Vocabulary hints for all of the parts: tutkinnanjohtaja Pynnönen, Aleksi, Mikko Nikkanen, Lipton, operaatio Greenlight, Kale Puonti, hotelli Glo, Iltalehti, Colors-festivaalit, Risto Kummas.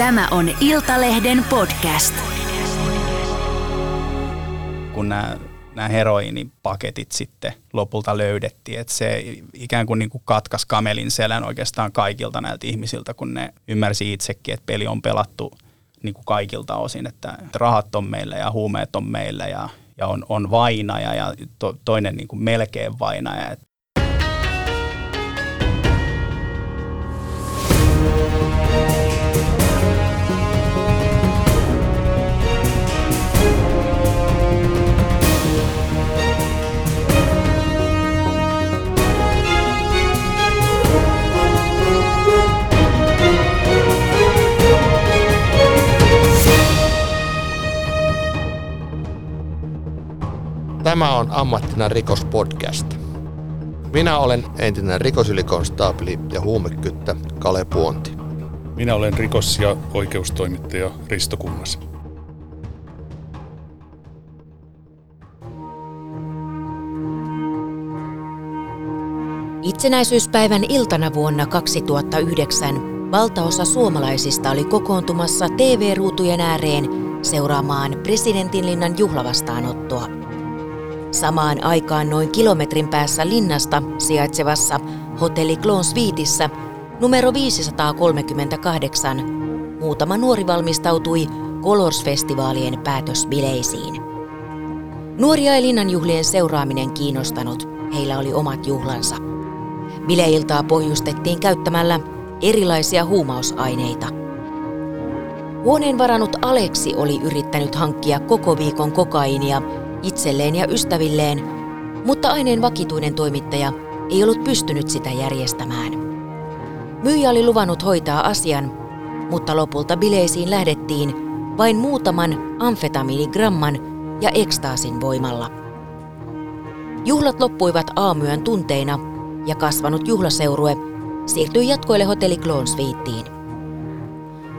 Tämä on Iltalehden podcast. Kun nämä heroiinipaketit sitten lopulta löydettiin, että se ikään kuin katkaisi kamelin selän oikeastaan kaikilta näiltä ihmisiltä, kun ne ymmärsi itsekin, että peli on pelattu niin kuin kaikilta osin, että rahat on meillä ja huumeet on meillä ja on vainaja ja toinen niin kuin melkein vainaja. Tämä on Ammattina rikospodcast. Minä olen entinen rikosylikonstaapeli ja huumekyttä Kale Puonti. Minä olen rikos- ja oikeustoimittaja Risto Kummas. Itsenäisyyspäivän iltana vuonna 2009 valtaosa suomalaisista oli kokoontumassa TV-ruutujen ääreen seuraamaan Presidentinlinnan juhlavastaanottoa. Samaan aikaan noin kilometrin päässä linnasta sijaitsevassa hotelli Glon sviitissä numero 538 muutama nuori valmistautui Colors-festivaalien päätösbileisiin. Nuoria ei linnanjuhlien seuraaminen kiinnostanut, heillä oli omat juhlansa. Bileiltaa pohjustettiin käyttämällä erilaisia huumausaineita. Huoneen varannut Aleksi oli yrittänyt hankkia koko viikon kokaiinia itselleen ja ystävilleen, mutta aineen vakituinen toimittaja ei ollut pystynyt sitä järjestämään. Myyjä oli luvannut hoitaa asian, mutta lopulta bileisiin lähdettiin vain muutaman amfetamiinigramman ja ekstaasin voimalla. Juhlat loppuivat aamuyön tunteina ja kasvanut juhlaseurue siirtyi jatkoille hotelli Glon sviittiin.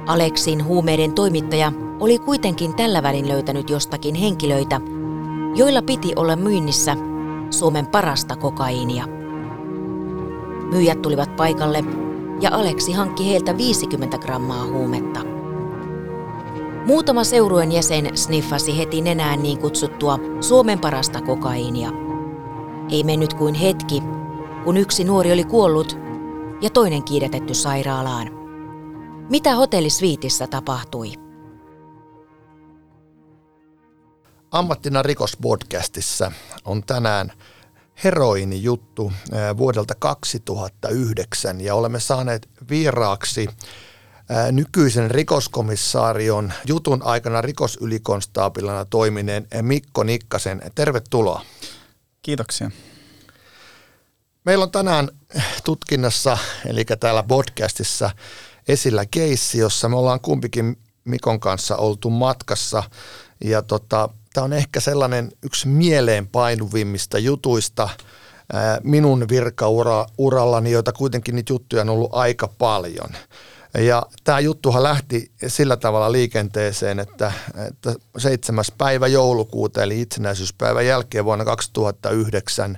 Aleksin huumeiden toimittaja oli kuitenkin tällä välin löytänyt jostakin henkilöitä, joilla piti olla myynnissä Suomen parasta kokaiinia. Myyjät tulivat paikalle ja Aleksi hankki heiltä 50 grammaa huumetta. Muutama seurueen jäsen sniffasi heti nenään niin kutsuttua Suomen parasta kokaiinia. Ei mennyt kuin hetki, kun yksi nuori oli kuollut ja toinen kiidätetty sairaalaan. Mitä hotellisviitissä tapahtui? Ammattina rikospodcastissa on tänään heroiinijuttu vuodelta 2009 ja olemme saaneet vieraaksi nykyisen rikoskomissaarion jutun aikana rikosylikonstaapilana toimineen Mikko Nikkasen. Tervetuloa. Kiitoksia. Meillä on tänään tutkinnassa, eli täällä podcastissa esillä keissi, jossa me ollaan kumpikin Mikon kanssa oltu matkassa ja tämä on ehkä sellainen yksi mieleenpainuvimmista jutuista minun virkaurallani, joita kuitenkin niitä juttuja on ollut aika paljon. Ja tämä juttuhan lähti sillä tavalla liikenteeseen, että 7. päivä joulukuuta eli itsenäisyyspäivän jälkeen vuonna 2009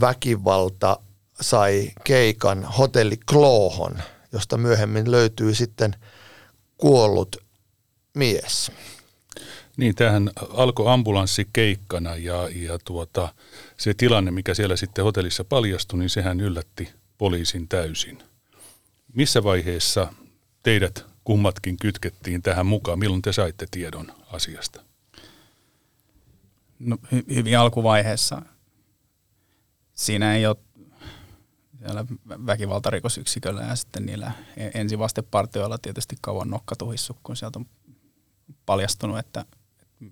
väkivalta sai keikan hotelli Glohon, josta myöhemmin löytyy sitten kuollut mies. Niin, tämähän alkoi ambulanssikeikkana ja se tilanne, mikä siellä sitten hotellissa paljastui, niin sehän yllätti poliisin täysin. Missä vaiheessa teidät kummatkin kytkettiin tähän mukaan? Milloin te saitte tiedon asiasta? No, hyvin alkuvaiheessa. Siinä ei ole siellä väkivaltarikosyksiköllä ja sitten niillä ensivastepartioilla tietysti kauan nokka tuhissut, kun sieltä on paljastunut, että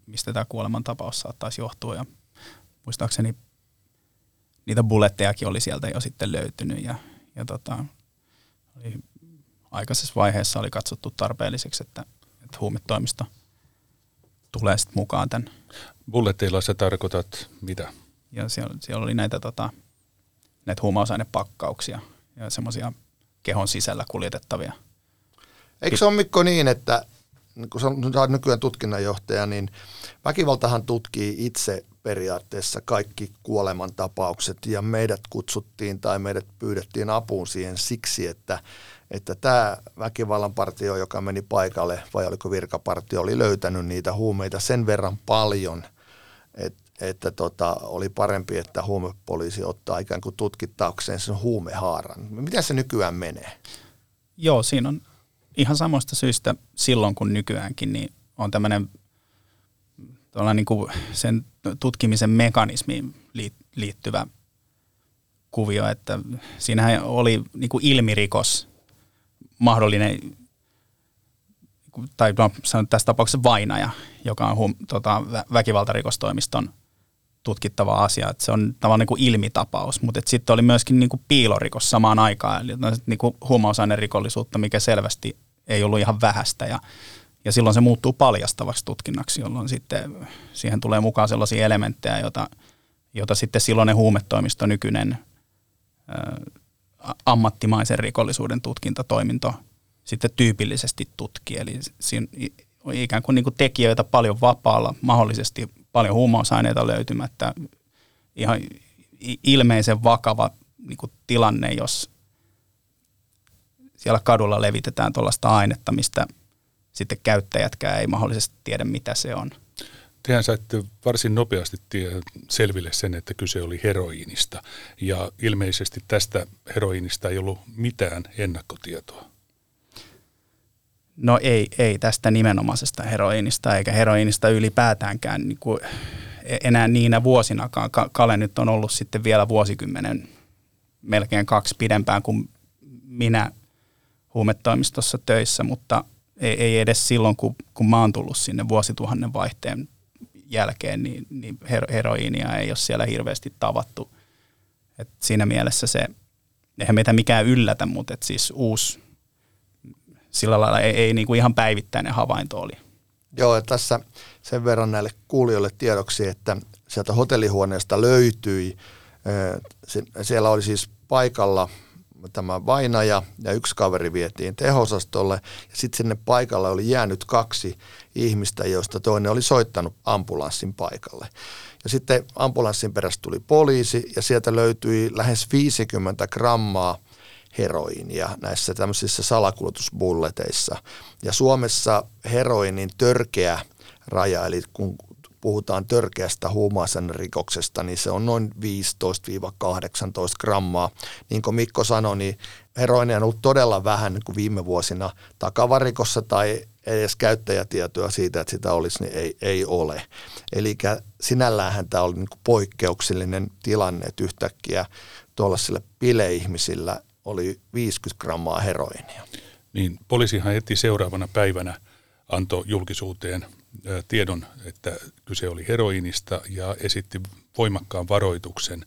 mistä tämä kuolemantapaus saattaisi johtua, ja muistaakseni niitä bullettejakin oli sieltä jo sitten löytynyt ja aikaisessa vaiheessa oli katsottu tarpeelliseksi, että huumetoimisto tulee sitten mukaan tämän. Bulletteilla sä tarkoitat mitä? Ja siellä oli näitä huumausainepakkauksia ja semmoisia kehon sisällä kuljetettavia. Eikö se ole, Mikko, niin, että kun sä olet nykyään tutkinnanjohtaja, niin väkivaltahan tutkii itse periaatteessa kaikki kuolemantapaukset ja meidät kutsuttiin tai meidät pyydettiin apuun siihen siksi, että tämä väkivallanpartio, joka meni paikalle, vai oliko virkapartio, oli löytänyt niitä huumeita sen verran paljon, että oli parempi, että huumepoliisi ottaa ikään kuin tutkittaakseen sen huumehaaran. Miten se nykyään menee? Joo, siinä on ihan samasta syystä silloin kuin nykyäänkin, niin on tämmöinen niin kuin sen tutkimisen mekanismiin liittyvä kuvio, että siinähän oli niin kuin ilmirikos mahdollinen, tai sanon tässä tapauksessa vainaja, joka on väkivaltarikostoimiston tutkittava asia. Että se on tavallaan niin kuin ilmitapaus, mutta sitten oli myöskin niin kuin piilorikos samaan aikaan, eli niin kuin huumausainerikollisuutta, mikä selvästi ei ollut ihan vähäistä, ja silloin se muuttuu paljastavaksi tutkinnaksi, jolloin sitten siihen tulee mukaan sellaisia elementtejä, jota sitten silloinen huumetoimisto, nykyinen ammattimaisen rikollisuuden tutkintatoiminto sitten tyypillisesti tutkii. Eli siinä on ikään kuin tekijöitä paljon vapaalla, mahdollisesti paljon huumausaineita löytymättä, ihan ilmeisen vakava niin kuin tilanne, jos siellä kadulla levitetään tuollaista ainetta, mistä sitten käyttäjätkään ei mahdollisesti tiedä, mitä se on. Tehän saitte varsin nopeasti selville sen, että kyse oli heroiinista, ja ilmeisesti tästä heroiinista ei ollut mitään ennakkotietoa. No ei tästä nimenomaisesta heroiinista, eikä heroiinista ylipäätäänkään niin kuin enää niinä vuosinakaan. Kale nyt on ollut sitten vielä vuosikymmenen, melkein 2 pidempään kuin minä huumetoimistossa töissä, mutta ei edes silloin, kun mä oon tullut sinne vuosituhannen vaihteen jälkeen, niin heroiinia ei ole siellä hirveästi tavattu. Et siinä mielessä se, eihän meitä mikään yllätä, mutta et siis uusi, sillä lailla ei niinku ihan päivittäinen havainto oli. Joo, ja tässä sen verran näille kuulijoille tiedoksi, että sieltä hotellihuoneesta löytyi, siellä oli siis paikalla tämä vainaja ja yksi kaveri vietiin teho-osastolle, ja sitten sinne paikalle oli jäänyt 2 ihmistä, joista toinen oli soittanut ambulanssin paikalle. Ja sitten ambulanssin perässä tuli poliisi, ja sieltä löytyi lähes 50 grammaa heroiinia näissä tämmöisissä salakulutusbulleteissa. Ja Suomessa heroiinin törkeä raja, eli kun puhutaan törkeästä huumausainerikoksesta, niin se on noin 15-18 grammaa. Niin kuin Mikko sanoi, niin heroinia on ollut todella vähän niin kuin viime vuosina takavarikossa, tai edes käyttäjätietoa siitä, että sitä olisi, niin ei ole. Eli sinälläänhän tämä oli niin kuin poikkeuksellinen tilanne, että yhtäkkiä tuollaisilla bileihmisillä oli 50 grammaa heroinia. Niin, poliisihan heti seuraavana päivänä antoi julkisuuteen tiedon, että kyse oli heroiinista, ja esitti voimakkaan varoituksen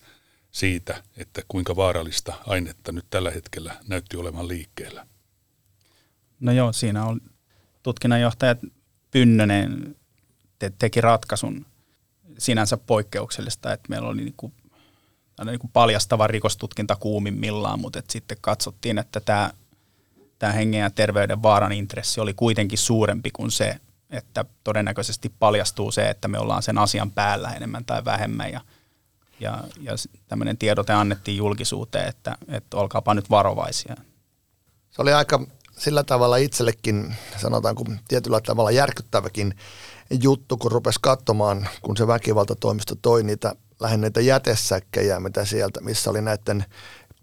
siitä, että kuinka vaarallista ainetta nyt tällä hetkellä näytti olevan liikkeellä. No joo, siinä on tutkinnanjohtaja Pynnönen teki ratkaisun sinänsä poikkeuksellista, että meillä oli niin kuin paljastava rikostutkinta kuumimmillaan, mutta et sitten katsottiin, että tämä hengen ja terveyden vaaran intressi oli kuitenkin suurempi kuin se, että todennäköisesti paljastuu se, että me ollaan sen asian päällä enemmän tai vähemmän, ja tämmöinen tiedote annettiin julkisuuteen, että olkaapa nyt varovaisia. Se oli aika sillä tavalla itsellekin, sanotaanko tietyllä tavalla järkyttäväkin juttu, kun rupesi katsomaan, kun se väkivaltatoimisto toi niitä lähenneitä jätesäkkejä, mitä sieltä, missä oli näiden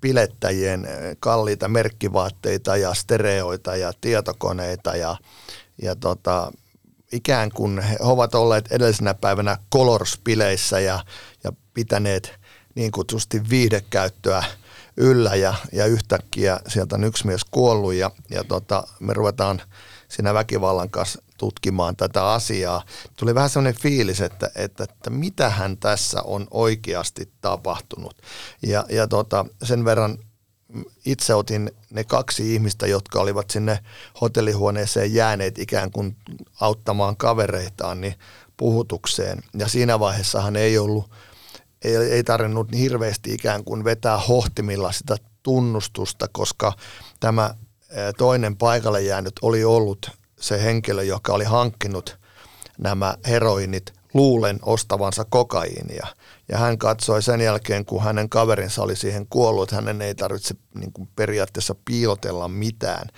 pilettäjien kalliita merkkivaatteita ja stereoita ja tietokoneita ja ikään kuin he ovat olleet edellisenä päivänä Colors-bileissä ja pitäneet niin kutsusti viihdekäyttöä yllä, ja yhtäkkiä sieltä on yksi mies kuollut, ja me ruvetaan siinä väkivallan kanssa tutkimaan tätä asiaa. Tuli vähän sellainen fiilis, että mitähän tässä on oikeasti tapahtunut, ja sen verran itse otin ne 2 ihmistä, jotka olivat sinne hotellihuoneeseen jääneet ikään kuin auttamaan kavereitaan niin puhutukseen. Ja siinä vaiheessahan ei tarvinnut hirveästi ikään kuin vetää hohtimilla sitä tunnustusta, koska tämä toinen paikalle jäänyt oli ollut se henkilö, joka oli hankkinut nämä heroinit luulen ostavansa kokaiinia. Ja hän katsoi sen jälkeen, kun hänen kaverinsa oli siihen kuollut, hänen ei tarvitse niin kuin periaatteessa piilotella mitään.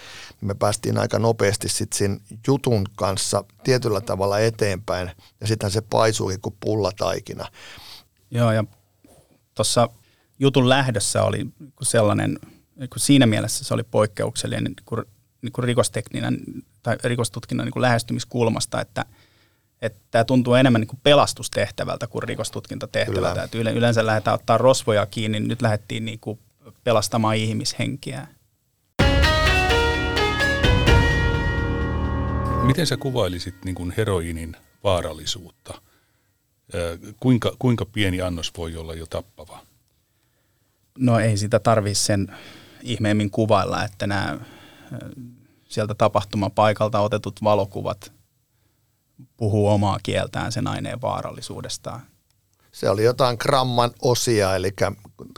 Me päästiin aika nopeasti sitten siinä jutun kanssa tietyllä tavalla eteenpäin, ja sitten se paisui kuin pullataikina. Joo, ja tuossa jutun lähdössä oli sellainen, siinä mielessä se oli poikkeuksellinen niin kuin rikostekninen tai rikostutkinnan niin kuin lähestymiskulmasta, että tämä tuntuu enemmän niin kuin pelastustehtävältä kuin rikostutkintatehtävältä. Yleensä lähdetään ottaa rosvoja kiinni, niin nyt lähdettiin niin kuin pelastamaan ihmishenkiä. Miten sä kuvailisit niin kuin heroiinin vaarallisuutta? Kuinka pieni annos voi olla jo tappava? No ei sitä tarvitse sen ihmeemmin kuvailla, että nämä sieltä tapahtumapaikalta otetut valokuvat puhuu omaa kieltään sen aineen vaarallisuudestaan. Se oli jotain gramman osia, eli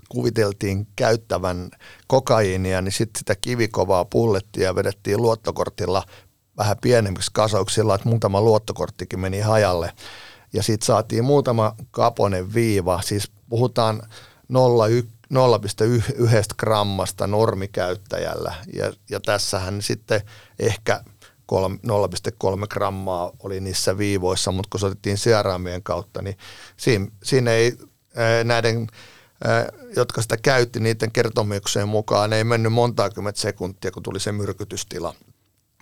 kuviteltiin käyttävän kokaiinia, niin sitten sitä kivikovaa pullettia ja vedettiin luottokortilla vähän pienemmiksi kasauksilla, että muutama luottokorttikin meni hajalle. Ja sitten saatiin muutama kaponen viiva, siis puhutaan 0,1 grammasta normikäyttäjällä, ja tässähän sitten ehkä 0,3 grammaa oli niissä viivoissa, mutta kun se otettiin sieraimien kautta, niin siinä ei näiden, jotka sitä käytti, niiden kertomukseen mukaan ei mennyt montaakymmentä sekuntia, kun tuli se myrkytystila.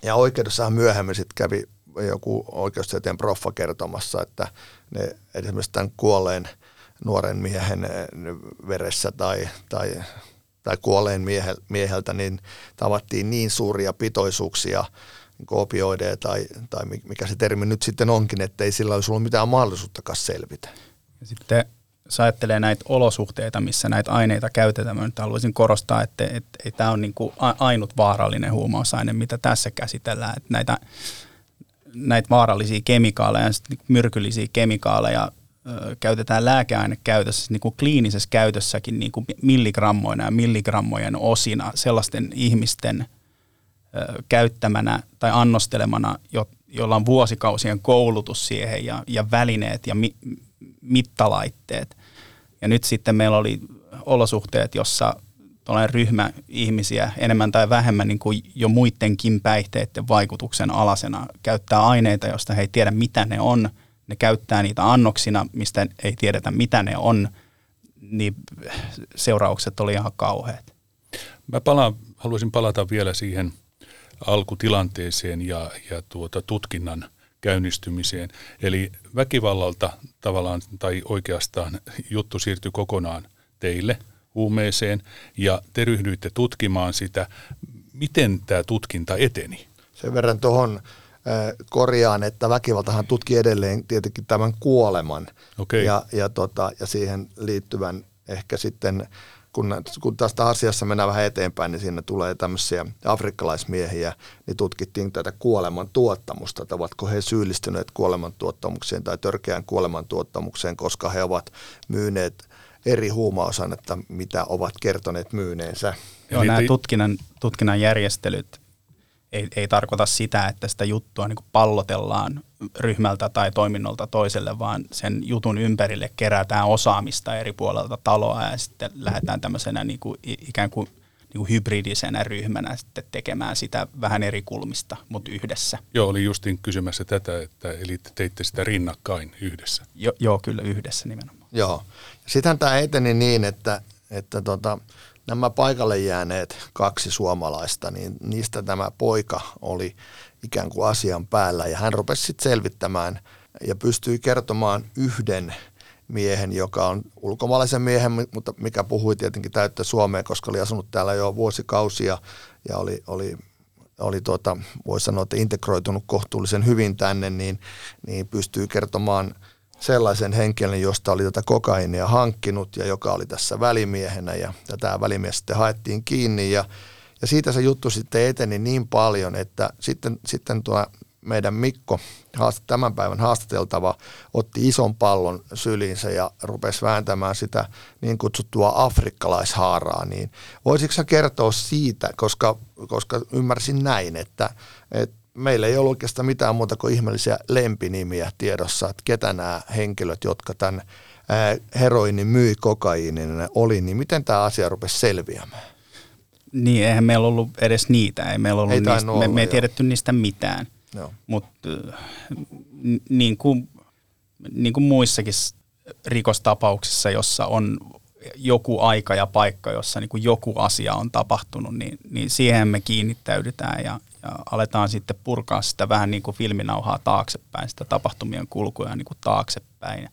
Ja oikeudessahan myöhemmin sitten kävi joku oikeustieteen proffa kertomassa, että ne esimerkiksi tämän kuolleen nuoren miehen veressä tai kuolleen mieheltä niin tavattiin niin suuria pitoisuuksia opioideja tai mikä se termi nyt sitten onkin, että ei sillä olisi ollut mitään mahdollisuuttakaan selvitä. Ja sitten jos ajattelee näitä olosuhteita, missä näitä aineita käytetään, mä nyt haluaisin korostaa, että ei tämä ole niin kuin ainut vaarallinen huumausaine, mitä tässä käsitellään. Että näitä vaarallisia kemikaaleja ja myrkyllisiä kemikaaleja käytetään lääkeainekäytössä, niin kuin kliinisessä käytössäkin niin kuin milligrammoina ja milligrammojen osina sellaisten ihmisten käyttämänä tai annostelemana, jolla on vuosikausien koulutus siihen ja välineet ja mittalaitteet. Ja nyt sitten meillä oli olosuhteet, jossa tuollainen ryhmä ihmisiä enemmän tai vähemmän niin kuin jo muidenkin päihteiden vaikutuksen alasena käyttää aineita, joista he ei tiedä mitä ne on. Ne käyttää niitä annoksina, mistä ei tiedetä mitä ne on, niin seuraukset oli ihan kauheat. Mä haluaisin palata vielä siihen alkutilanteeseen ja tutkinnan käynnistymiseen. Eli väkivallalta tavallaan tai oikeastaan juttu siirtyi kokonaan teille huumeeseen ja te ryhdyitte tutkimaan sitä. Miten tämä tutkinta eteni? Sen verran tuohon korjaan, että väkivaltahan tutki edelleen tietenkin tämän kuoleman. Okay. Ja siihen liittyvän ehkä sitten, kun tästä asiassa mennään vähän eteenpäin, niin siinä tulee tämmöisiä afrikkalaismiehiä, niin tutkittiin tätä kuolemantuottamusta, että ovatko he syyllistyneet kuolemantuottamukseen tai törkeään kuolemantuottamukseen, koska he ovat myyneet eri huumausainetta, mitä ovat kertoneet myyneensä. Joo, nämä tutkinnan järjestelyt ei tarkoita sitä, että sitä juttua niin kuin pallotellaan ryhmältä tai toiminnolta toiselle, vaan sen jutun ympärille kerätään osaamista eri puolelta taloa ja sitten lähdetään tämmöisenä niin kuin, ikään kuin, hybridisenä ryhmänä sitten tekemään sitä vähän eri kulmista, mutta yhdessä. Joo, oli justiin kysymässä tätä, että eli teitte sitä rinnakkain yhdessä. Joo, kyllä yhdessä nimenomaan. Joo. Sittenhän tämä eteni niin, että nämä paikalle jääneet kaksi suomalaista, niin niistä tämä poika oli ikään kuin asian päällä ja hän rupesi sitten selvittämään ja pystyi kertomaan yhden miehen, joka on ulkomaalaisen miehen, mutta mikä puhui tietenkin täyttä suomea, koska oli asunut täällä jo vuosikausia ja oli voi sanoa, että integroitunut kohtuullisen hyvin tänne, niin pystyy kertomaan sellaisen henkilön, josta oli tätä kokaiinia hankkinut ja joka oli tässä välimiehenä ja tämä välimies sitten haettiin kiinni ja siitä se juttu sitten eteni niin paljon, että sitten tuo meidän Mikko, tämän päivän haastateltava, otti ison pallon syliinsä ja rupesi vääntämään sitä niin kutsuttua afrikkalaishaaraa. Niin voisitko sä kertoa siitä, koska ymmärsin näin, että meillä ei ollut oikeastaan mitään muuta kuin ihmeellisiä lempinimiä tiedossa, että ketä nämä henkilöt, jotka tämän heroinin myi kokaiinin oli, niin miten tämä asia rupesi selviämään? Niin, eihän meillä ollut edes niitä, ei meillä ollut niistä, me ei tiedetty niistä mitään, mutta niin kuin muissakin rikostapauksissa, jossa on joku aika ja paikka, jossa niin kuin joku asia on tapahtunut, niin siihen me kiinnittäydytään ja aletaan sitten purkaa sitä vähän niin kuin filminauhaa taaksepäin, sitä tapahtumien kulkuja niin kuin taaksepäin.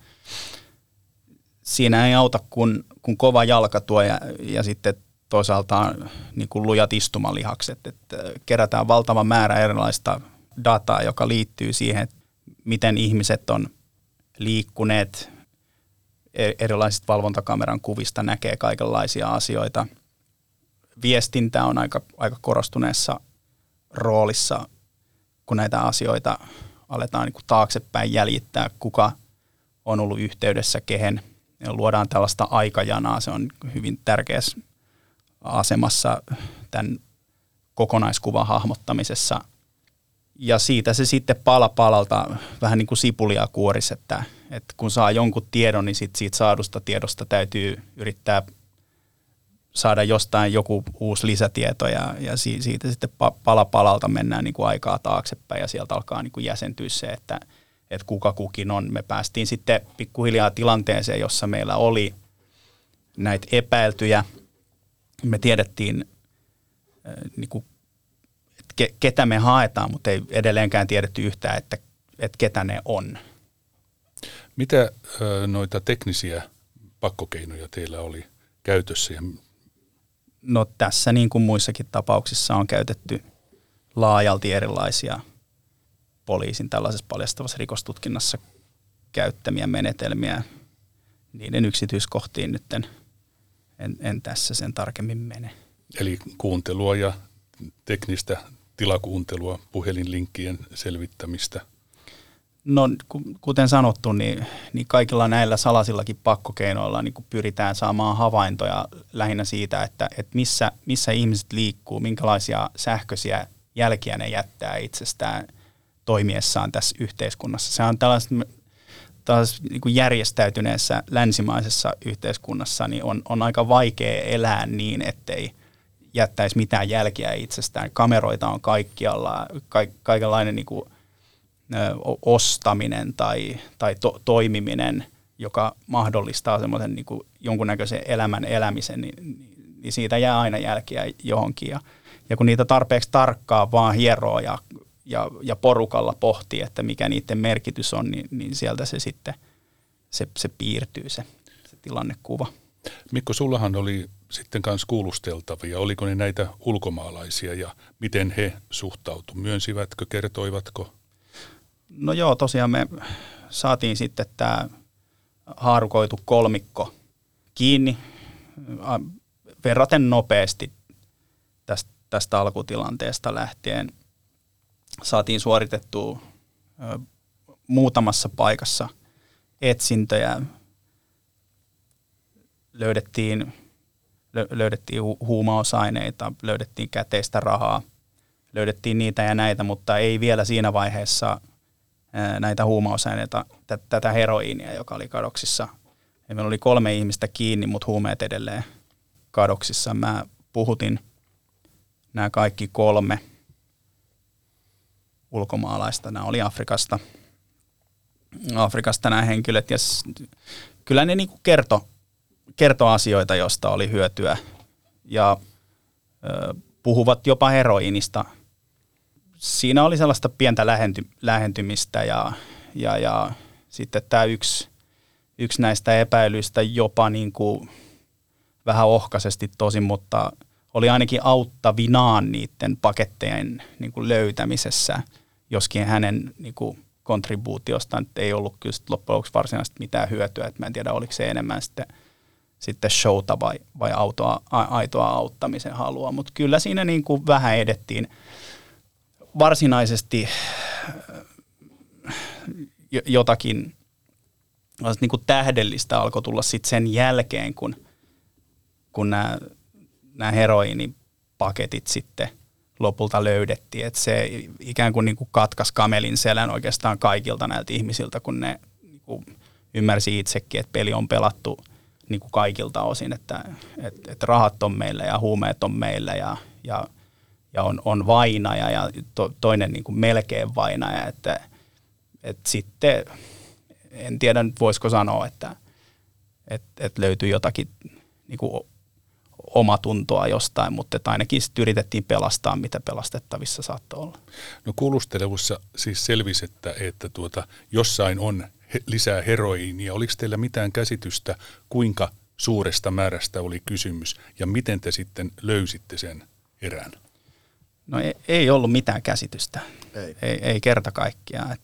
Siinä ei auta, kun kova jalka tuo ja sitten toisaalta niin kuin lujat istumalihakset. Että kerätään valtava määrä erilaista dataa, joka liittyy siihen, että miten ihmiset on liikkuneet. Erilaisista valvontakameran kuvista näkee kaikenlaisia asioita. Viestintä on aika korostuneessa roolissa, kun näitä asioita aletaan niin kuin taaksepäin jäljittää, kuka on ollut yhteydessä kehen. Ja luodaan tällaista aikajanaa, se on hyvin tärkeässä asemassa tämän kokonaiskuvan hahmottamisessa. Ja siitä se sitten pala palalta vähän niin kuin sipulia kuoris, että kun saa jonkun tiedon, niin siitä saadusta tiedosta täytyy yrittää saada jostain joku uusi lisätieto ja siitä sitten pala palalta mennään niin kuin aikaa taaksepäin ja sieltä alkaa niin kuin jäsentyä se, että kuka kukin on. Me päästiin sitten pikkuhiljaa tilanteeseen, jossa meillä oli näitä epäiltyjä. Me tiedettiin, niin kuin, että ketä me haetaan, mutta ei edelleenkään tiedetty yhtään, että ketä ne on. Mitä noita teknisiä pakkokeinoja teillä oli käytössä? No tässä niin kuin muissakin tapauksissa on käytetty laajalti erilaisia poliisin tällaisessa paljastavassa rikostutkinnassa käyttämiä menetelmiä. Niiden yksityiskohtiin nyt en tässä sen tarkemmin mene. Eli kuuntelua ja teknistä tilakuuntelua, puhelinlinkkien selvittämistä. No kuten sanottu, niin kaikilla näillä salaisillakin pakkokeinoilla niin pyritään saamaan havaintoja lähinnä siitä, että missä ihmiset liikkuu, minkälaisia sähköisiä jälkiä ne jättää itsestään toimiessaan tässä yhteiskunnassa. Se on tällaisessa niin kuin järjestäytyneessä länsimaisessa yhteiskunnassa niin on aika vaikea elää niin, ettei jättäisi mitään jälkiä itsestään. Kameroita on kaikkialla, kaikenlainen niin kuin ostaminen tai toimiminen, joka mahdollistaa semmoisen niin kuin jonkunnäköisen elämän elämisen, niin siitä jää aina jälkiä johonkin. Ja kun niitä tarpeeksi tarkkaan vaan hieroo ja porukalla pohtii, että mikä niiden merkitys on, niin sieltä se sitten se piirtyy se tilannekuva. Mikko, sullahan oli sitten kanssa kuulusteltavia. Oliko ne näitä ulkomaalaisia ja miten he suhtautuivat? Myönsivätkö, kertoivatko? No joo, tosiaan me saatiin sitten tämä haarukoitu kolmikko kiinni verraten nopeasti tästä alkutilanteesta lähtien. Saatiin suoritettua muutamassa paikassa etsintöjä, löydettiin huumausaineita, löydettiin käteistä rahaa, löydettiin niitä ja näitä, mutta ei vielä siinä vaiheessa näitä huumausaineita, tätä heroiinia, joka oli kadoksissa. Ja meillä oli 3 ihmistä kiinni, mutta huumeet edelleen kadoksissa. Mä puhutin nämä kaikki 3 ulkomaalaista. Nämä oli Afrikasta nämä henkilöt. Ja kyllä ne niin kuin kertoi asioita, joista oli hyötyä. Ja puhuvat jopa heroiinista. Siinä oli sellaista pientä lähentymistä ja sitten tämä yksi näistä epäilyistä jopa niin kuin vähän ohkaisesti tosin, mutta oli ainakin auttavinaan niiden pakettejen niin kuin löytämisessä, joskin hänen niin kuin kontribuutiostaan ei ollut kyllä loppujen lopuksi varsinaisesti mitään hyötyä. Et mä en tiedä, oliko se enemmän sitten showta vai aitoa auttamisen halua, mutta kyllä siinä niin kuin vähän edettiin. Varsinaisesti jotakin niin kuin tähdellistä alkoi tulla sitten sen jälkeen, kun nämä heroiinipaketit sitten lopulta löydettiin. Että se ikään kuin niinku katkaisi kamelin selän oikeastaan kaikilta näiltä ihmisiltä, kun ne niinku ymmärsi itsekin, että peli on pelattu niinku kaikilta osin, että rahat on meillä ja huumeet on meillä ja on vainaja ja toinen niinku melkein vainaja. Että sitten en tiedä nyt voisiko sanoa, että löytyy jotakin niinku omatuntoa jostain, mutta ainakin sitten yritettiin pelastaa, mitä pelastettavissa saattoi olla. No kuulustelussa siis selvisi, että jossain on lisää heroiinia. Oliko teillä mitään käsitystä, kuinka suuresta määrästä oli kysymys ja miten te sitten löysitte sen erään? No ei ollut mitään käsitystä. Ei kerta kaikkiaan.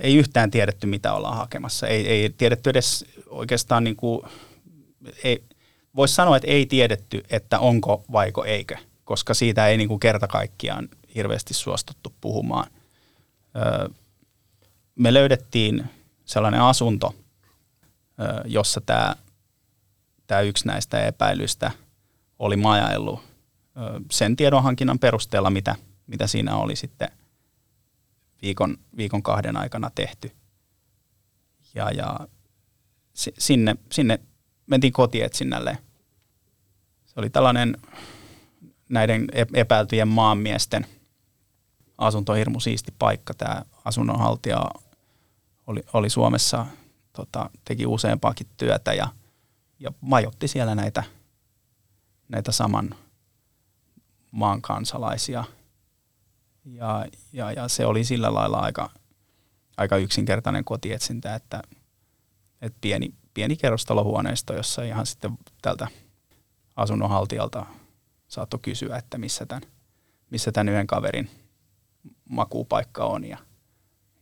Ei yhtään tiedetty, mitä ollaan hakemassa. Ei tiedetty edes oikeastaan niinku... Voisi sanoa, että ei tiedetty, että onko vaiko eikö, koska siitä ei niinku kerta kaikkiaan hirveästi suostuttu puhumaan. Me löydettiin sellainen asunto, jossa tämä yksi näistä epäilyistä oli majaillut sen tiedonhankinnan perusteella, mitä siinä oli sitten viikon kahden aikana tehty. Ja sinne mentiin kotietsinnälle. Se oli tällainen näiden epäiltyjen maanmiesten asunto, hirmu siisti paikka. Tämä asunnonhaltija oli Suomessa, teki useampaakin työtä ja majoitti siellä näitä saman maan kansalaisia. Ja se oli sillä lailla aika yksinkertainen kotietsintä, että pieni kerrostalohuoneisto, jossa ihan sitten tältä asunnonhaltijalta saattoi kysyä, että missä tämän yhden kaverin makuupaikka on.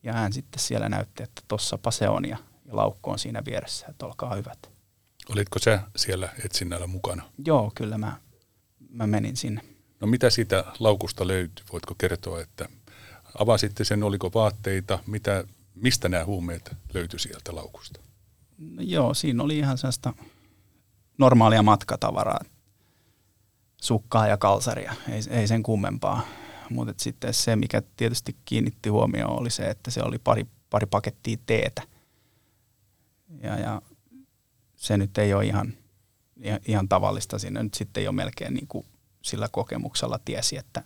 Ja hän sitten siellä näytti, että tossapa se on ja laukku on siinä vieressä, että olkaa hyvät. Olitko sä siellä etsinnällä mukana? Joo, kyllä mä menin sinne. No mitä siitä laukusta löytyi? Voitko kertoa, että avasitte sen, oliko vaatteita, mistä nämä huumeet löytyi sieltä laukusta? No joo, siinä oli ihan sellaista normaalia matkatavaraa, sukkaa ja kalsaria, ei sen kummempaa. Mutta sitten se, mikä tietysti kiinnitti huomioon, oli se, että se oli pari pakettia teetä. Ja se nyt ei ole ihan tavallista. Siinä nyt sitten jo melkein niin kuin sillä kokemuksella tiesi, että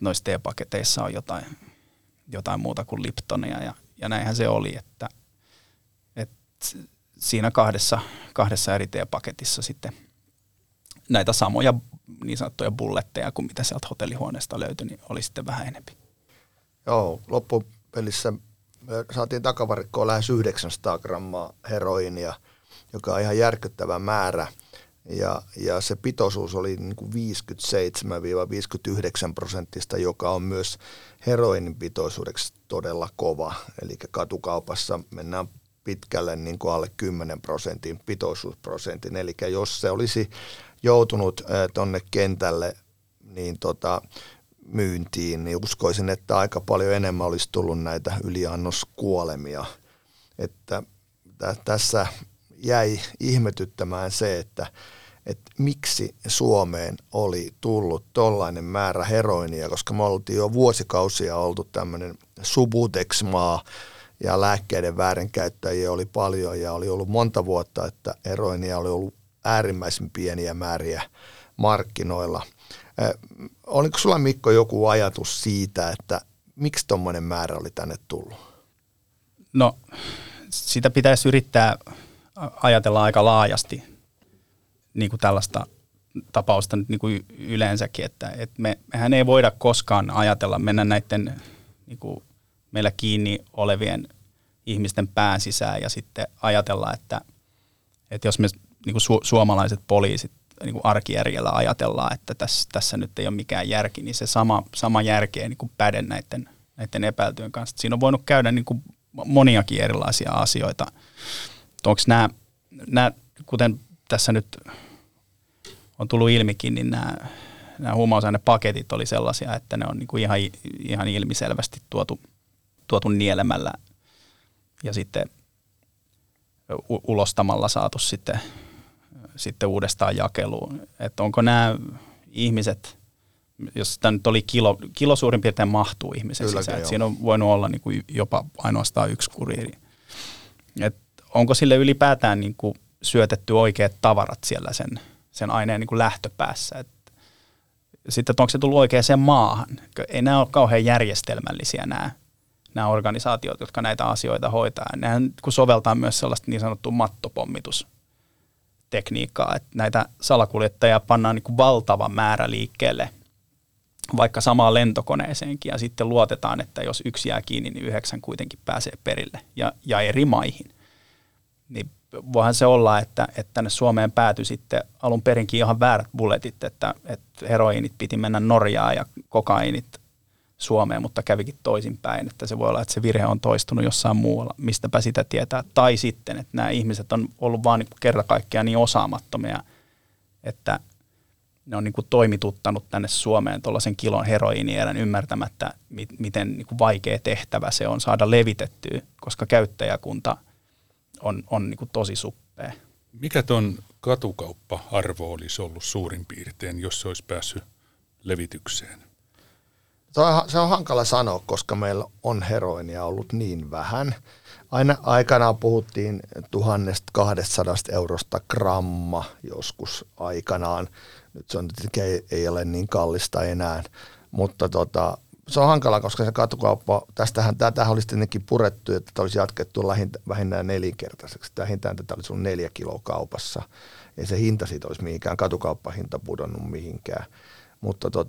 noissa teepaketeissa on jotain muuta kuin Liptonia. Ja näinhän se oli, että siinä kahdessa eri teepaketissa sitten näitä samoja niin sanottuja bulletteja kuin mitä sieltä hotellihuoneesta löytyi, niin oli sitten vähän enempi. Joo, loppupelissä me saatiin takavarikkoon lähes 900 grammaa heroinia, joka on ihan järkyttävä määrä. Ja se pitoisuus oli niin kuin 57-59%, joka on myös heroinin pitoisuudeksi todella kova. Eli katukaupassa mennään pitkälle niin kuin alle 10% pitoisuusprosentin. Eli jos se olisi joutunut tuonne kentälle niin myyntiin, niin uskoisin, että aika paljon enemmän olisi tullut näitä yliannoskuolemia. Että tässä jäi ihmetyttämään se, että miksi Suomeen oli tullut tollainen määrä heroinia, koska me oltiin jo vuosikausia oltu tämmöinen Subutex-maa, ja lääkkeiden väärinkäyttäjiä oli paljon ja oli ollut monta vuotta, että heroinia oli ollut äärimmäisen pieniä määriä markkinoilla. Oliko sulla, Mikko, joku ajatus siitä, että miksi tuommoinen määrä oli tänne tullut? No, sitä pitäisi yrittää ajatella aika laajasti, niin kuin tällaista tapausta nyt niin kuin yleensäkin, että mehän ei voida koskaan ajatella mennä näiden... Niin kuin meillä kiinni olevien ihmisten pään sisään ja sitten ajatella, että jos me niin kuin suomalaiset poliisit niin kuin arkijärjellä ajatellaan, että tässä nyt ei ole mikään järki, niin se sama järki ei niin kuin päde näiden epäiltyjen kanssa. Siinä on voinut käydä niin kuin moniakin erilaisia asioita. Onko nämä, kuten tässä nyt on tullut ilmikin, niin nämä huumausainepaketit oli sellaisia, että ne on niin kuin ihan ilmiselvästi tuotu nielemällä ja sitten ulostamalla saatu sitten uudestaan jakeluun. Että onko nämä ihmiset, jos sitä nyt oli kilo suurin piirtein mahtuu ihmisen sisään. Siinä on voinut olla niin kuin jopa ainoastaan yksi kuriiri. Et onko sille ylipäätään niin kuin syötetty oikeat tavarat siellä sen aineen niin kuin lähtöpäässä? Et sitten onko se tullut oikeaan maahan? Ei nämä ole kauhean järjestelmällisiä nämä organisaatiot, jotka näitä asioita hoitaa. Nehän kun soveltaa myös sellaista niin sanottua mattopommitustekniikkaa, että näitä salakuljettajia pannaan niin kuin valtava määrä liikkeelle, vaikka samaan lentokoneeseenkin, ja sitten luotetaan, että jos yksi jää kiinni, niin 9 kuitenkin pääsee perille ja eri maihin. Niin voihan se olla, että tänne Suomeen päätyi sitten alun perinkin ihan väärät bulletit, että heroiinit piti mennä Norjaan ja kokaiinit Suomeen, mutta kävikin toisinpäin, että se voi olla, että se virhe on toistunut jossain muualla, mistäpä sitä tietää. Tai sitten, että nämä ihmiset on ollut vaan kerta kaikkiaan niin osaamattomia, että ne on niin kuin toimituttanut tänne Suomeen tuollaisen kilon heroiinierän ymmärtämättä, miten niin kuin vaikea tehtävä se on saada levitettyä, koska käyttäjäkunta on niin kuin tosi suppea. Mikä ton katukauppa-arvo olisi ollut suurin piirtein, jos se olisi päässyt levitykseen? Se on hankala sanoa, koska meillä on heroinia ollut niin vähän. Aina aikanaan puhuttiin 1 200 eurosta gramma joskus aikanaan. Nyt se on tietenkin ei ole niin kallista enää, mutta se on hankala, koska se katukauppa, tämähän olisi tietenkin purettu, että tätä olisi jatkettu vähintään 4-kertaiseksi. Vähintään tätä olisi ollut 4 kiloa kaupassa. Ei se hinta siitä olisi mihinkään, katukauppahinta pudonnut mihinkään. Mutta toi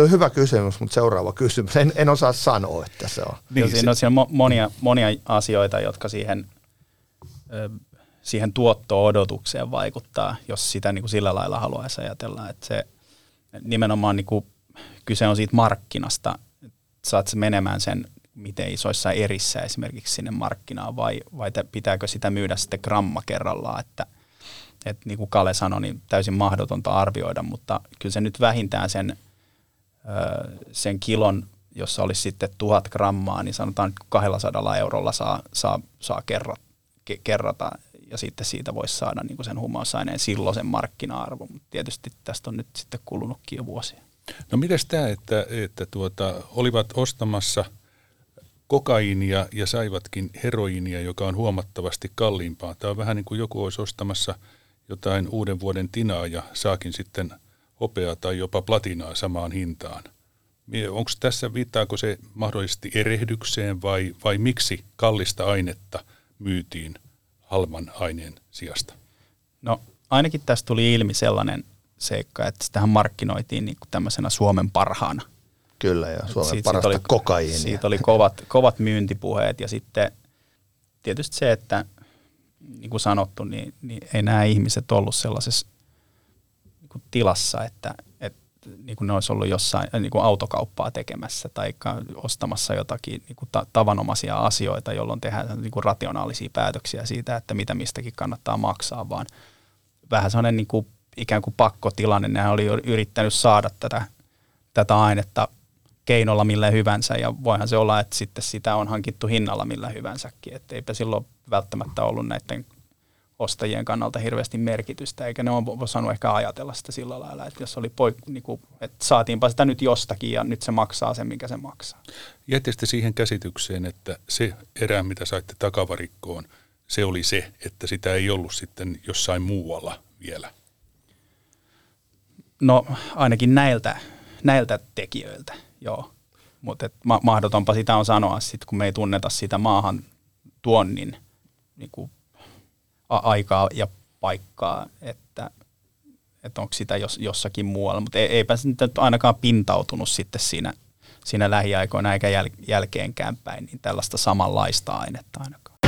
oli hyvä kysymys, mutta seuraava kysymys. En osaa sanoa, että se on. Niin, siinä on monia asioita, jotka siihen tuotto-odotukseen vaikuttaa, jos sitä niin kuin sillä lailla haluaisi ajatella. Että se nimenomaan niin kuin, kyse on siitä markkinasta. Saat se menemään sen, miten isoissa erissä esimerkiksi sinne markkinaan, vai pitääkö sitä myydä sitten gramma kerrallaan. Että niin kuin Kale sanoi, niin täysin mahdotonta arvioida, mutta kyllä se nyt vähintään sen kilon, jossa olisi sitten 1000 grammaa, niin sanotaan, että 200 eurolla saa kerrata. Ja sitten siitä voisi saada niin kuin sen humausaineen silloisen markkina-arvon, mutta tietysti tästä on nyt sitten kulunutkin jo vuosia. No mites tämä, että olivat ostamassa kokaiinia ja saivatkin heroiinia, joka on huomattavasti kalliimpaa. Tämä on vähän niin kuin joku olisi ostamassa jotain uuden vuoden tinaa ja saakin sitten hopeaa tai jopa platinaa samaan hintaan. Onko tässä, viittaako se mahdollisesti erehdykseen vai miksi kallista ainetta myytiin halvan aineen sijasta? No ainakin tässä tuli ilmi sellainen seikka, että sitähän markkinoitiin niin kuin tämmöisenä Suomen parhaana. Kyllä, ja Suomen parasta kokaiinia. Siitä oli kovat myyntipuheet, ja sitten tietysti se, että niin kuin sanottu, niin ei nämä ihmiset ollut sellaisessa niin kuin tilassa, että niin kuin ne olisi ollut jossain niin kuin autokauppaa tekemässä tai ostamassa jotakin niin kuin tavanomaisia asioita, jolloin tehdään niin kuin rationaalisia päätöksiä siitä, että mitä mistäkin kannattaa maksaa, vaan vähän sellainen niin kuin ikään kuin pakkotilanne. Nehän oli yrittänyt saada tätä ainetta keinolla millä hyvänsä, ja voihan se olla, että sitten sitä on hankittu hinnalla millä hyvänsäkin, että eipä silloin välttämättä ollut näiden ostajien kannalta hirveästi merkitystä, eikä ne ole osannut ehkä ajatella sitä sillä lailla, että jos oli niinku, että saatiinpa sitä nyt jostakin ja nyt se maksaa sen, minkä se maksaa. Jätitte siihen käsitykseen, että se erä, mitä saitte takavarikkoon, se oli se, että sitä ei ollut sitten jossain muualla vielä? No ainakin näiltä tekijöiltä, joo. Mutta mahdotonpa sitä on sanoa, sit, kun me ei tunneta sitä maahan tuonnin niinku aikaa ja paikkaa, että onko sitä jossakin muualla, mutta eipä se nyt ainakaan pintautunut sitten siinä lähiaikoina eikä jälkeenkään päin, niin tällaista samanlaista ainetta ainakaan.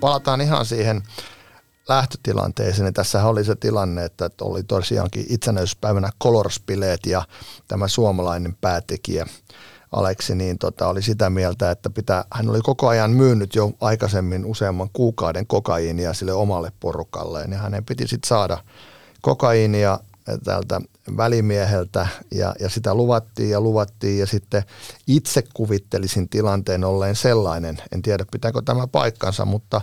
Palataan ihan siihen lähtötilanteeseen, niin tässähän oli se tilanne, että oli tosiaankin itsenäisyyspäivänä Colors-bileet, ja tämä suomalainen päätekijä Aleksi niin oli sitä mieltä, että hän oli koko ajan myynyt jo aikaisemmin useamman kuukauden kokaiinia sille omalle porukalleen, ja hänen piti sitten saada kokaiinia tältä välimieheltä, ja sitä luvattiin, ja sitten itse kuvittelisin tilanteen olleen sellainen, en tiedä pitääkö tämä paikkansa, mutta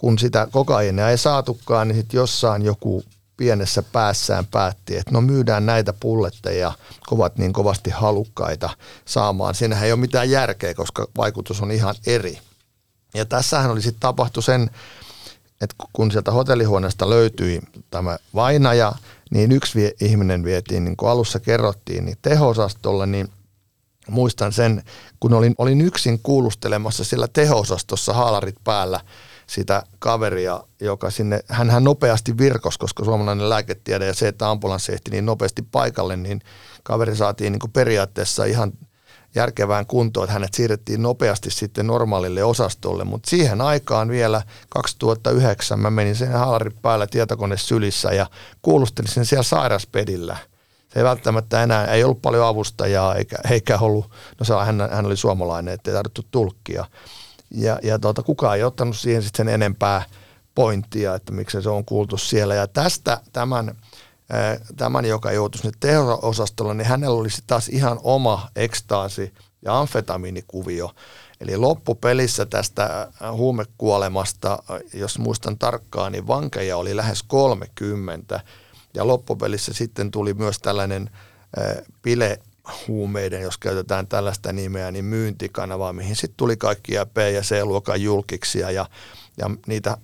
kun sitä kokaiinia ei saatukaan, niin sitten jossain joku pienessä päässään päätti, että no myydään näitä pulletteja, ovat niin kovasti halukkaita saamaan. Siinähän ei ole mitään järkeä, koska vaikutus on ihan eri. Ja tässähän oli sitten tapahtu sen, että kun sieltä hotellihuoneesta löytyi tämä vainaja, niin yksi ihminen vietiin, niin kuin alussa kerrottiin, niin teho-osastolle, niin muistan sen, kun olin yksin kuulustelemassa sillä teho-osastossa haalarit päällä sitä kaveria, joka sinne, hänhän nopeasti virkosi, koska suomalainen lääketiede ja se, että ambulanssi ehti niin nopeasti paikalle, niin kaveri saatiin niin kuin periaatteessa ihan järkevään kuntoon, että hänet siirrettiin nopeasti sitten normaalille osastolle, mutta siihen aikaan vielä 2009 mä menin sen haalarin päällä tietokone sylissä ja kuulustelin sen siellä sairaspedillä. Se ei välttämättä enää, ei ollut paljon avustajaa eikä ollut, no se, hän oli suomalainen, ettei tarvittu tulkkia. Ja kukaan ei ottanut siihen sitten sen enempää pointtia, että miksi se on kuultu siellä. Ja tästä tämän joka joutui sinne teho-osastolle, niin hänellä oli sitten taas ihan oma ekstaasi ja amfetamiinikuvio. Eli loppupelissä tästä huumekuolemasta, jos muistan tarkkaan, niin vankeja oli lähes 30. Ja loppupelissä sitten tuli myös tällainen bilehuumeiden, jos käytetään tällaista nimeä, niin myyntikanava, mihin sitten tuli kaikkia B- ja C-luokan julkiksia ja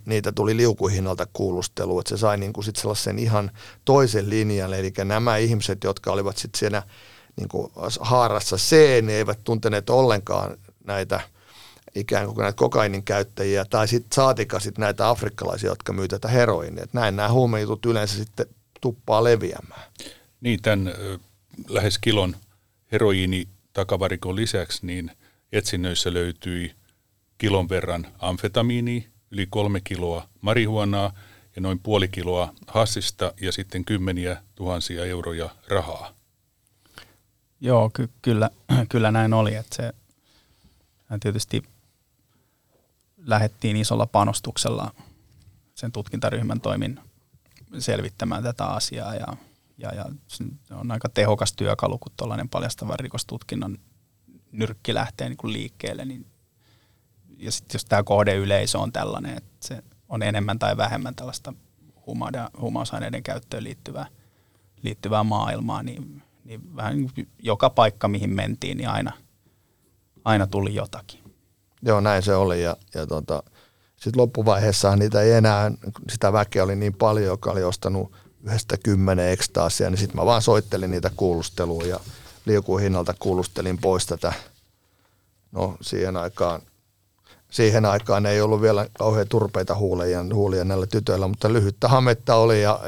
niitä tuli liukuhinnalta kuulusteluun, että se sai niin kuin sitten sellaisen ihan toisen linjan, eli nämä ihmiset, jotka olivat sitten siinä niin kuin haarassa C, niin eivät tunteneet ollenkaan näitä ikään kuin näitä kokainin käyttäjiä, tai sitten saatikaan sitten näitä afrikkalaisia, jotka myyvät tätä heroinia. Et näin nämä huumejutut yleensä sitten tuppaa leviämään. Niin, tämän lähes kilon heroiini takavarikon lisäksi, niin etsinnöissä löytyi kilon verran amfetamiinia, yli 3 kiloa marihuanaa ja noin 0,5 kiloa hassista ja sitten 10 000 euroja rahaa. Joo, kyllä näin oli, että se tietysti lähdettiin isolla panostuksella sen tutkintaryhmän toimin selvittämään tätä asiaa ja se on aika tehokas työkalu, kun tuollainen paljastavan rikostutkinnan nyrkki lähtee niin kuin liikkeelle, niin ja sitten jos tämä kohdeyleisö on tällainen, että se on enemmän tai vähemmän tällaista huumausaineiden käyttöön liittyvää maailmaa, niin vähän joka paikka, mihin mentiin, niin aina tuli jotakin. Joo, näin se oli. Ja sitten loppuvaiheessa niitä ei enää, sitä väkeä oli niin paljon, joka oli ostanut 1 10 ekstaasia, niin sitten mä vaan soittelin niitä kuulusteluun ja liukuhinnalta kuulustelin pois tätä, no siihen aikaan ei ollut vielä kauhean turpeita huulia näillä tytöillä, mutta lyhyttä hametta oli ja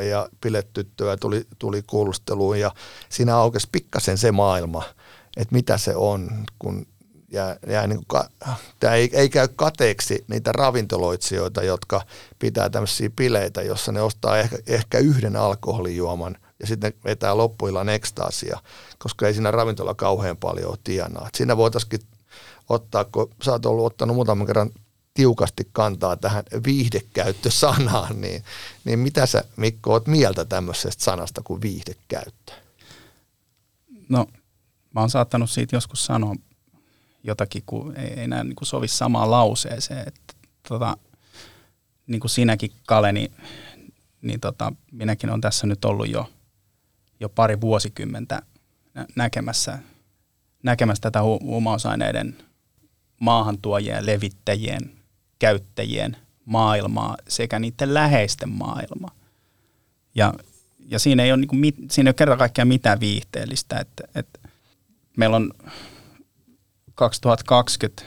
pilettyttöä tuli kuulusteluun ja siinä aukesi pikkasen se maailma, että mitä se on, kun jää niin kuin, tämä ei käy kateeksi niitä ravintoloitsijoita, jotka pitää tämmöisiä bileitä, jossa ne ostaa ehkä 1 alkoholijuoman ja sitten ne vetää loppuillan ekstaasia, koska ei siinä ravintola kauhean paljon tienaa. Siinä voitaisiin ottaa, kun sä oot ottanut muutaman kerran tiukasti kantaa tähän viihdekäyttösanaan, niin mitä sä, Mikko, oot mieltä tämmöisestä sanasta kuin viihdekäyttö? No, mä oon saattanut siitä joskus sanoa jotakin, kun ei enää niin kuin sovi samaan lauseeseen. Että, niin kuin sinäkin, Kale, niin minäkin olen tässä nyt ollut jo pari vuosikymmentä näkemässä tätä huumausaineiden maahantuojien, levittäjien, käyttäjien maailmaa sekä niiden läheisten maailmaa. Ja siinä ei ole, niin kuin, siinä ei ole kerta kaikkiaan mitään viihteellistä. Että meillä on 2020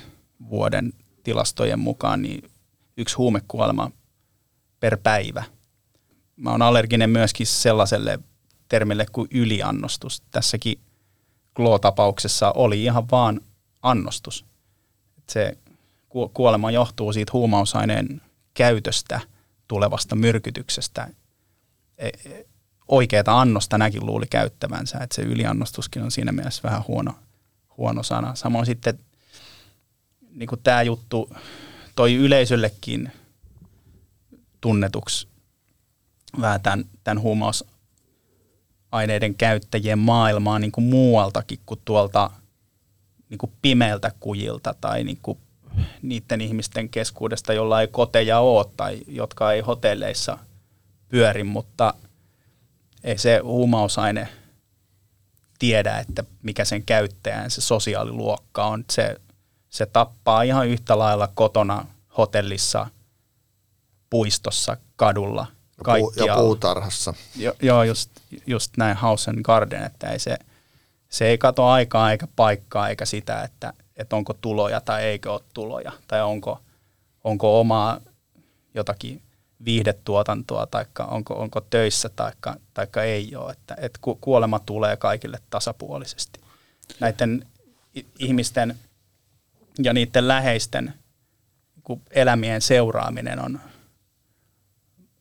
vuoden tilastojen mukaan niin 1 huumekuolema per päivä. Mä oon allerginen myöskin sellaiselle termille kuin yliannostus. Tässäkin Glo-tapauksessa oli ihan vaan annostus. Se kuolema johtuu siitä huumausaineen käytöstä tulevasta myrkytyksestä. Oikeata annosta näkin luuli käyttävänsä, että se yliannostuskin on siinä mielessä vähän huono sana. Samoin sitten niin kuin tämä juttu toi yleisöllekin tunnetuksi vähän tämän huumausaineiden käyttäjien maailmaa niin kuin muualtakin kuin tuolta niin kuin pimeältä kujilta tai niin kuin niiden ihmisten keskuudesta, jolla ei koteja ole tai jotka ei hotelleissa pyöri, mutta ei se huumausaine tiedä, että mikä sen käyttäjän se sosiaaliluokka on. Se tappaa ihan yhtä lailla kotona, hotellissa, puistossa, kadulla, kaikkialla. Ja puutarhassa. Joo, just näin house and garden, että se ei kato aikaa eikä paikkaa eikä sitä, että onko tuloja tai eikö ole tuloja tai onko omaa jotakin viihdetuotantoa tai onko töissä tai ei ole. Että kuolema tulee kaikille tasapuolisesti. Näiden ihmisten ja niiden läheisten elämien seuraaminen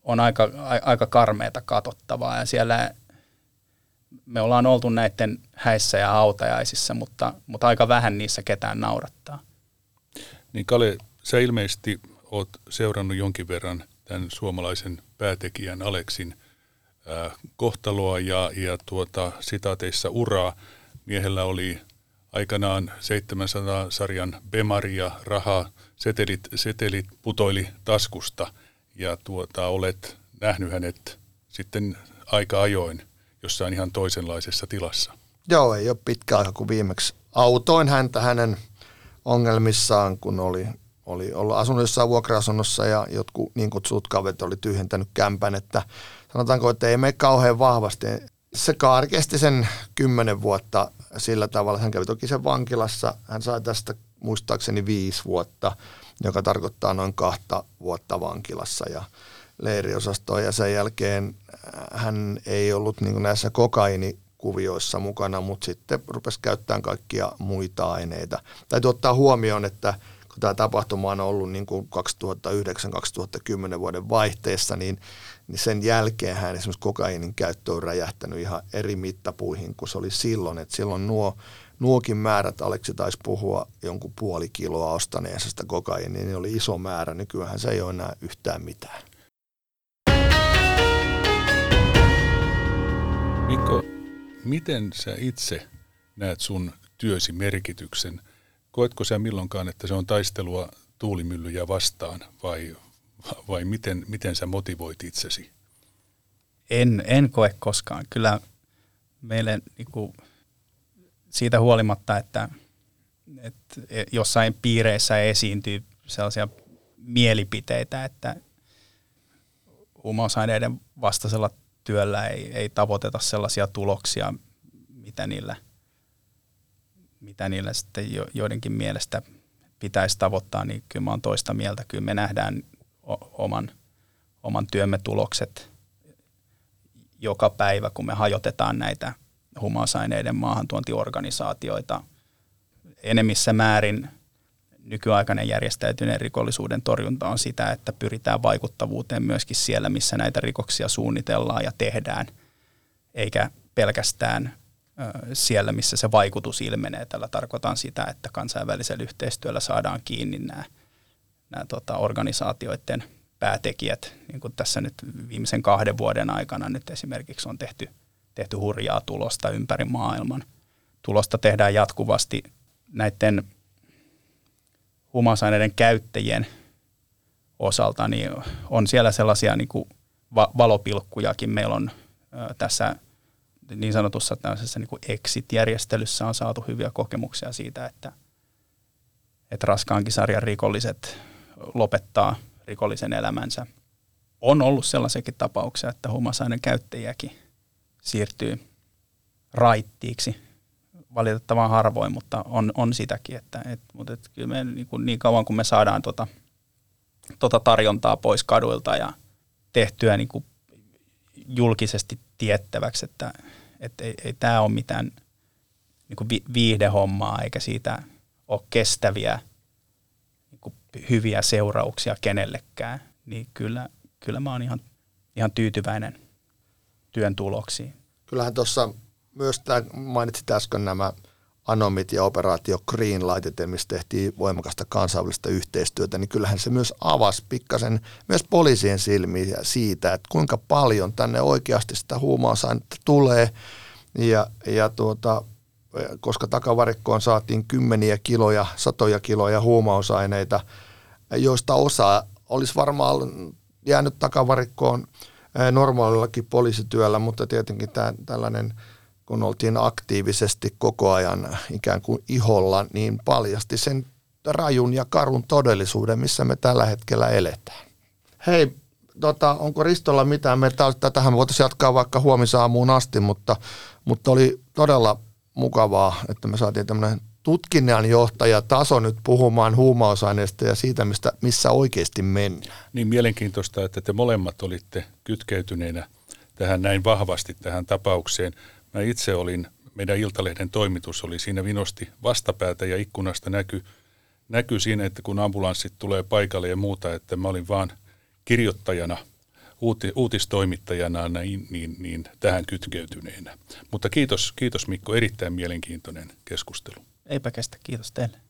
on aika karmeata katsottavaa, ja siellä me ollaan oltu näiden häissä ja hautajaisissa, mutta aika vähän niissä ketään naurattaa. Niin Kale, sä ilmeisesti oot seurannut jonkin verran tämän suomalaisen päätekijän Aleksin kohtaloa ja sitaateissa uraa. Miehellä oli aikanaan 700 sarjan bemaria, rahaa, setelit putoili taskusta, ja olet nähnyt hänet sitten aika ajoin jossain ihan toisenlaisessa tilassa. Joo, ei ole pitkä aika, kun viimeksi autoin häntä hänen ongelmissaan, kun oli ollut asunut jossain vuokra-asunnossa ja jotkut niin kutsut kaverit oli tyhjentänyt kämpän, että sanotaanko, että ei mene kauhean vahvasti. Se karkeasti sen 10 vuotta sillä tavalla. Hän kävi toki sen vankilassa. Hän sai tästä muistaakseni 5 vuotta, joka tarkoittaa noin 2 vuotta vankilassa ja leiriosastoon, ja sen jälkeen hän ei ollut niin kuin näissä kokainikuvioissa mukana, mutta sitten rupesi käyttämään kaikkia muita aineita. Täytyy ottaa huomioon, että kun tämä tapahtuma on ollut niin kuin 2009-2010 vuoden vaihteessa, niin sen jälkeen hän esimerkiksi kokainin käyttö on räjähtänyt ihan eri mittapuihin kuin se oli silloin. Et silloin nuokin määrät, Aleksi taisi puhua jonkun 0,5 kiloa ostaneensa sitä kokainia, niin oli iso määrä. Nykyäänhän se ei ole enää yhtään mitään. Mikko, miten sä itse näet sun työsi merkityksen? Koetko sä milloinkaan, että se on taistelua tuulimyllyjä vastaan, vai miten sä motivoit itsesi? En koe koskaan. Kyllä meille niinku, siitä huolimatta, että jossain piireissä esiintyy sellaisia mielipiteitä, että huumausaineiden vastaisella työllä ei tavoiteta sellaisia tuloksia, mitä niillä sitten joidenkin mielestä pitäisi tavoittaa, niin kyllä mä oon toista mieltä. Kyllä me nähdään oman työmme tulokset joka päivä, kun me hajotetaan näitä huumausaineiden maahantuontiorganisaatioita. Enemmissä määrin nykyaikainen järjestäytyneen rikollisuuden torjunta on sitä, että pyritään vaikuttavuuteen myöskin siellä, missä näitä rikoksia suunnitellaan ja tehdään, eikä pelkästään siellä, missä se vaikutus ilmenee. Tällä tarkoitan sitä, että kansainvälisellä yhteistyöllä saadaan kiinni nämä organisaatioiden päätekijät. Niin kuin tässä nyt viimeisen 2 vuoden aikana nyt esimerkiksi on tehty hurjaa tulosta ympäri maailman. Tulosta tehdään jatkuvasti näiden huumausaineiden käyttäjien osalta, niin on siellä sellaisia niin kuin valopilkkujakin. Meillä on tässä niin sanotussa tällaisessa niin kuin exit-järjestelyssä on saatu hyviä kokemuksia siitä, että raskaankin sarjan rikolliset lopettaa rikollisen elämänsä. On ollut sellaisiakin tapauksia, että huumausaineen käyttäjiäkin siirtyy raittiiksi. Valitettavan harvoin, mutta on sitäkin, mutta kyllä me niin kauan kun me saadaan tota tarjontaa pois kaduilta ja tehtyä niin kuin julkisesti tiettäväksi, että ei tämä ole mitään niin kuin viihdehommaa eikä siitä ole kestäviä niin kuin hyviä seurauksia kenellekään, niin kyllä mä oon ihan tyytyväinen työn tuloksiin. Kyllähän tuossa myös mainitsit äsken nämä anomit ja operaatio Greenlight, mistä tehtiin voimakasta kansainvälistä yhteistyötä, niin kyllähän se myös avasi pikkasen myös poliisien silmiä siitä, että kuinka paljon tänne oikeasti sitä huumausainetta tulee, ja koska takavarikkoon saatiin kymmeniä kiloja, satoja kiloja huumausaineita, joista osa olisi varmaan jäänyt takavarikkoon normaalillakin poliisityöllä, mutta tietenkin tällainen, kun oltiin aktiivisesti koko ajan ikään kuin iholla, niin paljasti sen rajun ja karun todellisuuden, missä me tällä hetkellä eletään. Hei, onko Ristolla mitään? Tätähän me voitaisiin jatkaa vaikka huomisaamuun asti, mutta oli todella mukavaa, että me saatiin tämmöinen tutkinnanjohtajataso nyt puhumaan huumausaineista ja siitä, missä oikeasti mennään. Niin mielenkiintoista, että te molemmat olitte kytkeytyneinä tähän näin vahvasti tähän tapaukseen. Mä itse olin, meidän Iltalehden toimitus oli siinä vinosti vastapäätä ja ikkunasta näkyi siinä, että kun ambulanssit tulee paikalle ja muuta, että mä olin vaan kirjoittajana, uutistoimittajana niin tähän kytkeytyneenä. Mutta kiitos Mikko, erittäin mielenkiintoinen keskustelu. Eipä kestä, kiitos teille.